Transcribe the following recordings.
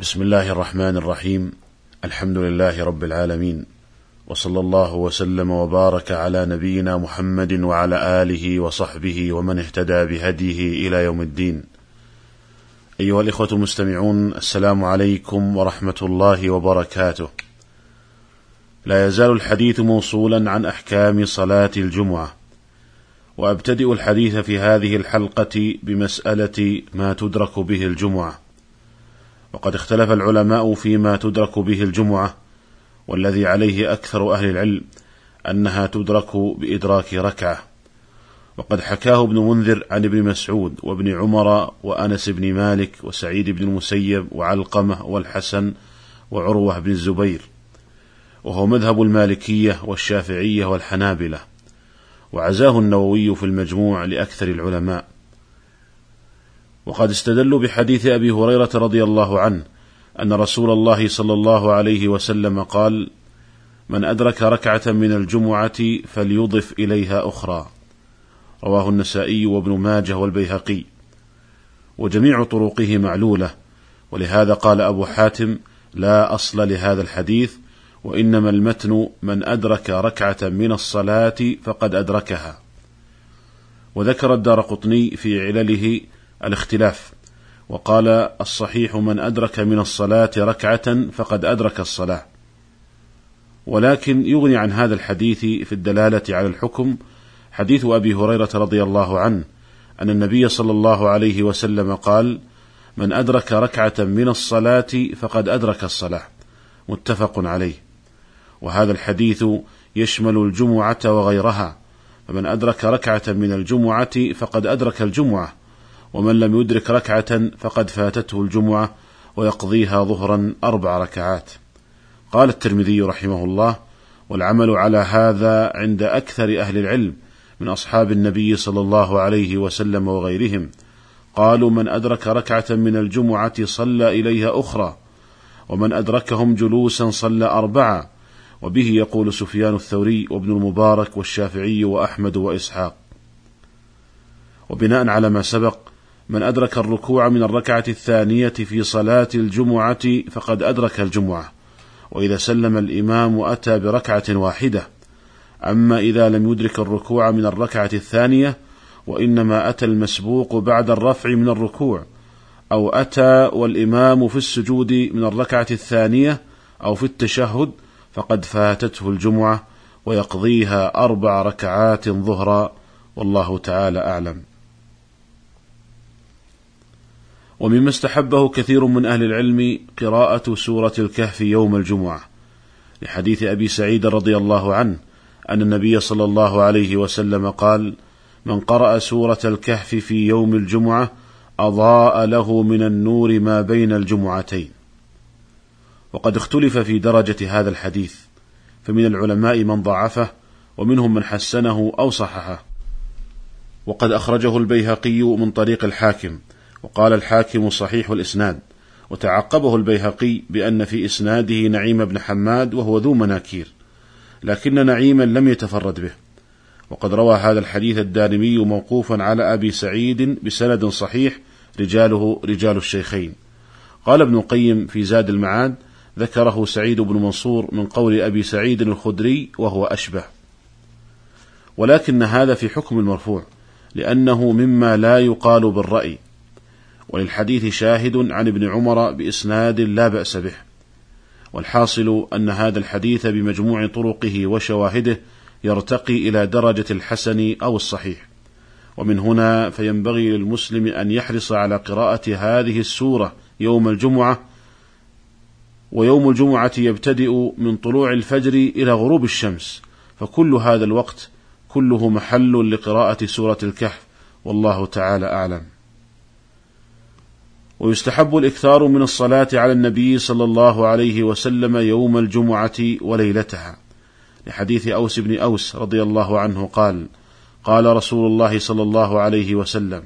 بسم الله الرحمن الرحيم. الحمد لله رب العالمين، وصلى الله وسلم وبارك على نبينا محمد وعلى آله وصحبه ومن اهتدى بهديه إلى يوم الدين. أيها الإخوة المستمعون، السلام عليكم ورحمة الله وبركاته. لا يزال الحديث موصولا عن أحكام صلاة الجمعة، وأبتدئ الحديث في هذه الحلقة بمسألة ما تدرك به الجمعة. وقد اختلف العلماء فيما تدرك به الجمعة، والذي عليه أكثر أهل العلم أنها تدرك بإدراك ركعة. وقد حكاه ابن منذر عن ابن مسعود وابن عمر وأنس بن مالك وسعيد بن المسيب وعلقمة والحسن وعروة بن الزبير، وهو مذهب المالكية والشافعية والحنابلة، وعزاه النووي في المجموع لأكثر العلماء. وقد استدلوا بحديث أبي هريرة رضي الله عنه أن رسول الله صلى الله عليه وسلم قال: من أدرك ركعة من الجمعة فليضف إليها أخرى، رواه النسائي وابن ماجه والبيهقي، وجميع طرقه معلولة. ولهذا قال أبو حاتم: لا أصل لهذا الحديث، وإنما المتن من أدرك ركعة من الصلاة فقد أدركها. وذكر الدارقطني في علله الاختلاف، وقال: الصحيح من أدرك من الصلاة ركعة فقد أدرك الصلاة. ولكن يغني عن هذا الحديث في الدلالة على الحكم حديث أبي هريرة رضي الله عنه أن النبي صلى الله عليه وسلم قال: من أدرك ركعة من الصلاة فقد أدرك الصلاة، متفق عليه. وهذا الحديث يشمل الجمعة وغيرها، فمن أدرك ركعة من الجمعة فقد أدرك الجمعة، ومن لم يدرك ركعة فقد فاتته الجمعة ويقضيها ظهرا 4 ركعات. قال الترمذي رحمه الله: والعمل على هذا عند أكثر أهل العلم من أصحاب النبي صلى الله عليه وسلم وغيرهم، قالوا: من أدرك ركعة من الجمعة صلى إليها أخرى، ومن أدركهم جلوسا صلى 4، وبه يقول سفيان الثوري وابن المبارك والشافعي وأحمد وإسحاق. وبناء على ما سبق، من أدرك الركوع من الركعة الثانية في صلاة الجمعة فقد أدرك الجمعة، وإذا سلم الإمام أتى بركعة واحدة. أما إذا لم يدرك الركوع من الركعة الثانية، وإنما أتى المسبوق بعد الرفع من الركوع، أو أتى والإمام في السجود من الركعة الثانية أو في التشهد، فقد فاتته الجمعة ويقضيها 4 ركعات ظهرا، والله تعالى أعلم. ومما استحبه كثير من أهل العلم قراءة سورة الكهف يوم الجمعة، لحديث أبي سعيد رضي الله عنه أن النبي صلى الله عليه وسلم قال: من قرأ سورة الكهف في يوم الجمعة أضاء له من النور ما بين الجمعتين. وقد اختلف في درجة هذا الحديث، فمن العلماء من ضعفه، ومنهم من حسنه أو صححه. وقد أخرجه البيهقي من طريق الحاكم، وقال الحاكم: صحيح الإسناد. وتعقبه البيهقي بأن في إسناده نعيم بن حماد، وهو ذو مناكير، لكن نعيما لم يتفرد به. وقد روى هذا الحديث الدارمي موقوفا على أبي سعيد بسند صحيح رجاله رجال الشيخين. قال ابن القيم في زاد المعاد: ذكره سعيد بن منصور من قول أبي سعيد الخدري، وهو أشبه. ولكن هذا في حكم المرفوع، لأنه مما لا يقال بالرأي. وللحديث شاهد عن ابن عمر بإسناد لا بأس به. والحاصل أن هذا الحديث بمجموع طرقه وشواهده يرتقي إلى درجة الحسن أو الصحيح. ومن هنا فينبغي للمسلم أن يحرص على قراءة هذه السورة يوم الجمعة، ويوم الجمعة يبتدئ من طلوع الفجر إلى غروب الشمس، فكل هذا الوقت كله محل لقراءة سورة الكهف، والله تعالى أعلم. ويستحب الإكثار من الصلاة على النبي صلى الله عليه وسلم يوم الجمعة وليلتها، لحديث أوس بن أوس رضي الله عنه قال: قال رسول الله صلى الله عليه وسلم: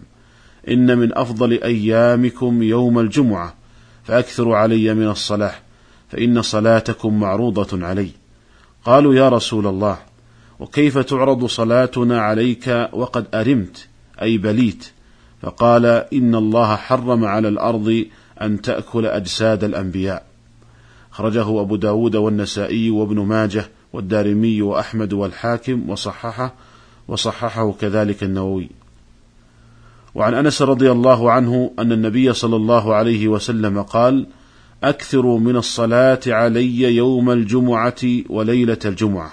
إن من أفضل أيامكم يوم الجمعة، فأكثروا علي من الصلاة، فإن صلاتكم معروضة علي. قالوا: يا رسول الله، وكيف تعرض صلاتنا عليك وقد أرمت، أي بليت؟ فقال: إن الله حرم على الأرض أن تأكل أجساد الأنبياء. خرجه أبو داود والنسائي وابن ماجه والدارمي وأحمد والحاكم وصححه كذلك النووي. وعن أنس رضي الله عنه أن النبي صلى الله عليه وسلم قال: أكثروا من الصلاة علي يوم الجمعة وليلة الجمعة،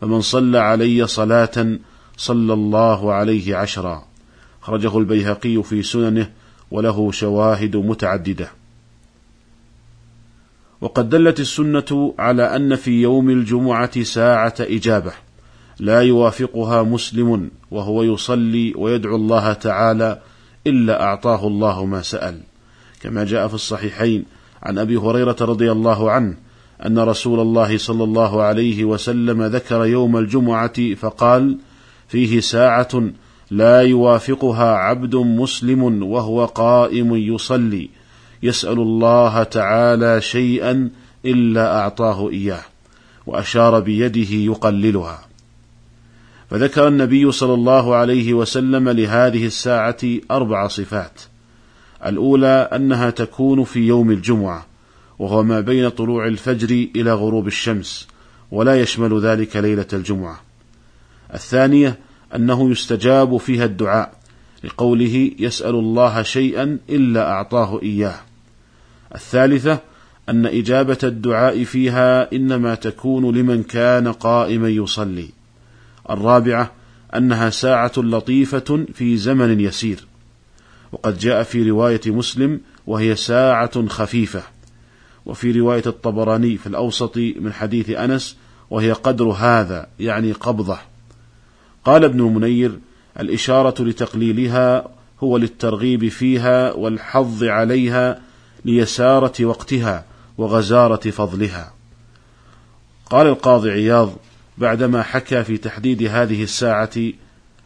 فمن صلى علي صلاة صلى الله عليه عشرا. خرجه البيهقي في سننه وله شواهد متعددة. وقد دلت السنة على أن في يوم الجمعة ساعة إجابة لا يوافقها مسلم وهو يصلي ويدعو الله تعالى إلا أعطاه الله ما سأل، كما جاء في الصحيحين عن أبي هريرة رضي الله عنه أن رسول الله صلى الله عليه وسلم ذكر يوم الجمعة فقال: فيه ساعة لا يوافقها عبد مسلم وهو قائم يصلي يسأل الله تعالى شيئا إلا أعطاه إياه، وأشار بيده يقللها. فذكر النبي صلى الله عليه وسلم لهذه الساعة 4 صفات. الأولى أنها تكون في يوم الجمعة، وهو ما بين طلوع الفجر إلى غروب الشمس، ولا يشمل ذلك ليلة الجمعة. الثانية أنه يستجاب فيها الدعاء لقوله: يسأل الله شيئا إلا أعطاه إياه. الثالثة أن إجابة الدعاء فيها إنما تكون لمن كان قائما يصلي. الرابعة أنها ساعة لطيفة في زمن يسير، وقد جاء في رواية مسلم: وهي ساعة خفيفة، وفي رواية الطبراني في الأوسط من حديث أنس: وهي قدر هذا، يعني قبضة. قال ابن المنير: الإشارة لتقليلها هو للترغيب فيها والحظ عليها ليسارة وقتها وغزارة فضلها. قال القاضي عياض بعدما حكى في تحديد هذه الساعة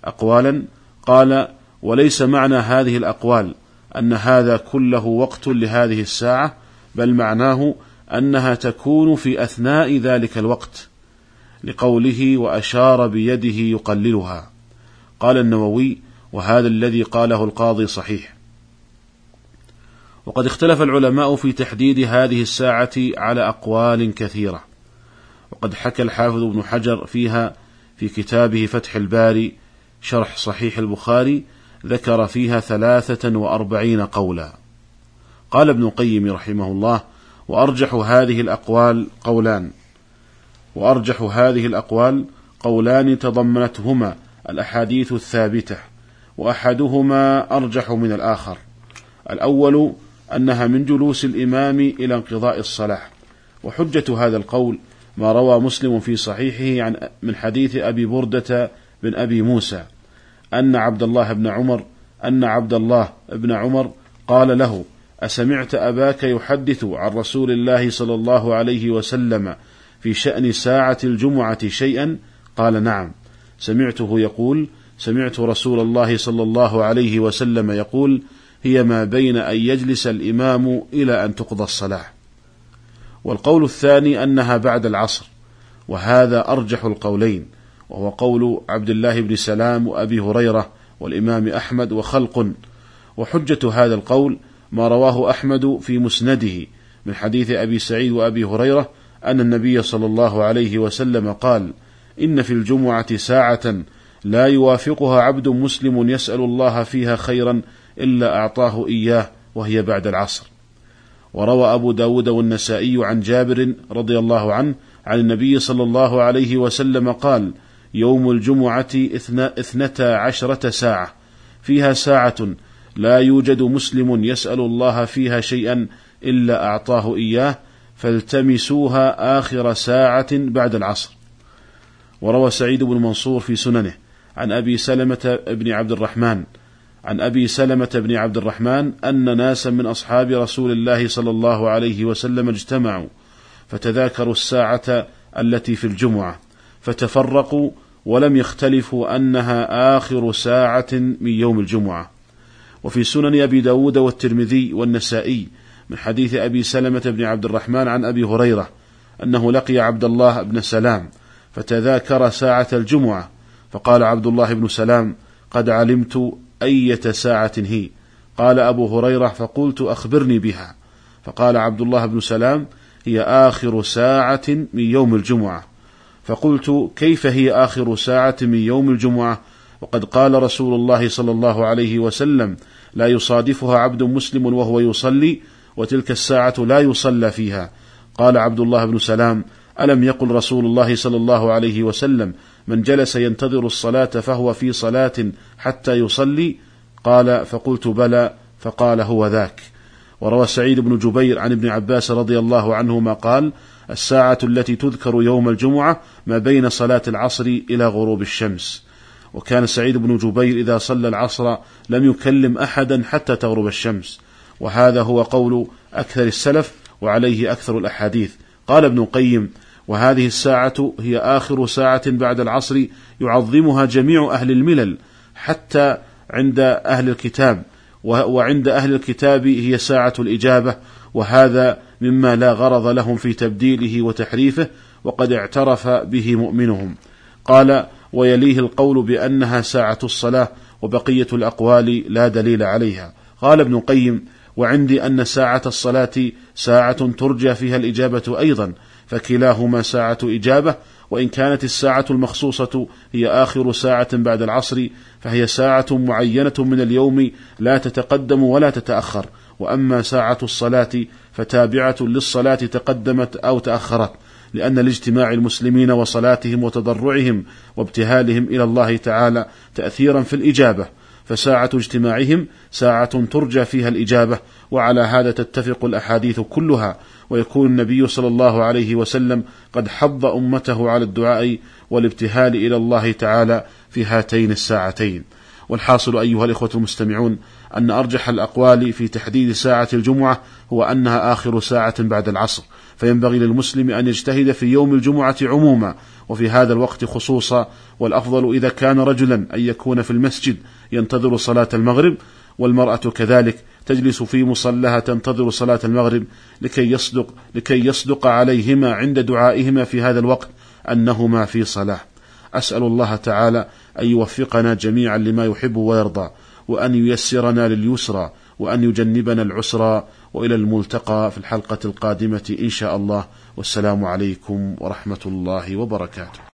أقوالا، قال: وليس معنى هذه الأقوال أن هذا كله وقت لهذه الساعة، بل معناه أنها تكون في أثناء ذلك الوقت، لقوله: وأشار بيده يقللها. قال النووي: وهذا الذي قاله القاضي صحيح. وقد اختلف العلماء في تحديد هذه الساعة على أقوال كثيرة، وقد حكى الحافظ ابن حجر فيها في كتابه فتح الباري شرح صحيح البخاري، ذكر فيها 43 قولا. قال ابن القيم رحمه الله: وأرجح هذه الأقوال قولان تضمنتهما الأحاديث الثابتة، وأحدهما أرجح من الآخر. الأول أنها من جلوس الإمام إلى انقضاء الصلاة، وحجة هذا القول ما روى مسلم في صحيحه من حديث أبي بردة بن أبي موسى أن عبد الله بن عمر قال له: أسمعت أباك يحدث عن رسول الله صلى الله عليه وسلم في شأن ساعة الجمعة شيئا؟ قال: نعم، سمعته يقول: سمعت رسول الله صلى الله عليه وسلم يقول: هي ما بين أن يجلس الإمام إلى أن تقضى الصلاة. والقول الثاني أنها بعد العصر، وهذا أرجح القولين، وهو قول عبد الله بن سلام وأبي هريرة والإمام أحمد وخلق. وحجة هذا القول ما رواه أحمد في مسنده من حديث أبي سعيد وأبي هريرة أن النبي صلى الله عليه وسلم قال: إن في الجمعة ساعة لا يوافقها عبد مسلم يسأل الله فيها خيرا إلا أعطاه إياه، وهي بعد العصر. وروى أبو داود والنسائي عن جابر رضي الله عنه عن النبي صلى الله عليه وسلم قال: يوم الجمعة 12 ساعة، فيها ساعة لا يوجد مسلم يسأل الله فيها شيئا إلا أعطاه إياه، فالتمسوها آخر ساعة بعد العصر. وروى سعيد بن منصور في سننه عن أبي سلمة بن عبد الرحمن أن ناسا من أصحاب رسول الله صلى الله عليه وسلم اجتمعوا فتذاكروا الساعة التي في الجمعة، فتفرقوا ولم يختلفوا أنها آخر ساعة من يوم الجمعة. وفي سنن أبي داود والترمذي والنسائي من حديث أبي سلمة بن عبد الرحمن عن أبي هريرة أنه لقي عبد الله بن سلام فتذاكر ساعة الجمعة، فقال عبد الله بن سلام: قد علمت أية ساعة هي؟ قال أبو هريرة فقلت أخبرني بها، فقال عبد الله بن سلام هي آخر ساعة من يوم الجمعة. فقلت كيف هي آخر ساعة من يوم الجمعة وقد قال رسول الله صلى الله عليه وسلم لا يصادفها عبد مسلم وهو يصلي وتلك الساعة لا يصلى فيها. قال عبد الله بن سلام ألم يقل رسول الله صلى الله عليه وسلم من جلس ينتظر الصلاة فهو في صلاة حتى يصلي؟ قال فقلت بلى، فقال هو ذاك. وروى سعيد بن جبير عن ابن عباس رضي الله عنهما قال الساعة التي تذكر يوم الجمعة ما بين صلاة العصر إلى غروب الشمس. وكان سعيد بن جبير إذا صلى العصر لم يكلم أحدا حتى تغرب الشمس، وهذا هو قول أكثر السلف وعليه أكثر الأحاديث. قال ابن القيم وهذه الساعة هي آخر ساعة بعد العصر يعظمها جميع أهل الملل حتى عند أهل الكتاب، وعند أهل الكتاب هي ساعة الإجابة، وهذا مما لا غرض لهم في تبديله وتحريفه وقد اعترف به مؤمنهم. قال ويليه القول بأنها ساعة الصلاة، وبقية الأقوال لا دليل عليها. قال ابن القيم وعندي أن ساعة الصلاة ساعة ترجى فيها الإجابة أيضا، فكلاهما ساعة إجابة، وإن كانت الساعة المخصوصة هي آخر ساعة بعد العصر فهي ساعة معينة من اليوم لا تتقدم ولا تتأخر، وأما ساعة الصلاة فتابعة للصلاة تقدمت أو تأخرت، لأن لاجتماع المسلمين وصلاتهم وتضرعهم وابتهالهم إلى الله تعالى تأثيرا في الإجابة، فساعة اجتماعهم ساعة ترجى فيها الإجابة، وعلى هذا تتفق الأحاديث كلها. ويكون النبي صلى الله عليه وسلم قد حض أمته على الدعاء والابتهال إلى الله تعالى في هاتين الساعتين. والحاصل أيها الإخوة المستمعون أن أرجح الأقوال في تحديد ساعة الجمعة هو أنها آخر ساعة بعد العصر، فينبغي للمسلم أن يجتهد في يوم الجمعة عموما وفي هذا الوقت خصوصا، والأفضل إذا كان رجلا أن يكون في المسجد ينتظر صلاة المغرب، والمرأة كذلك تجلس في مصلها تنتظر صلاة المغرب لكي يصدق عليهما عند دعائهما في هذا الوقت أنهما في صلاة. أسأل الله تعالى أن يوفقنا جميعا لما يحب ويرضى، وأن ييسرنا لليسرى، وأن يجنبنا العسرى، وإلى الملتقى في الحلقة القادمة إن شاء الله، والسلام عليكم ورحمة الله وبركاته.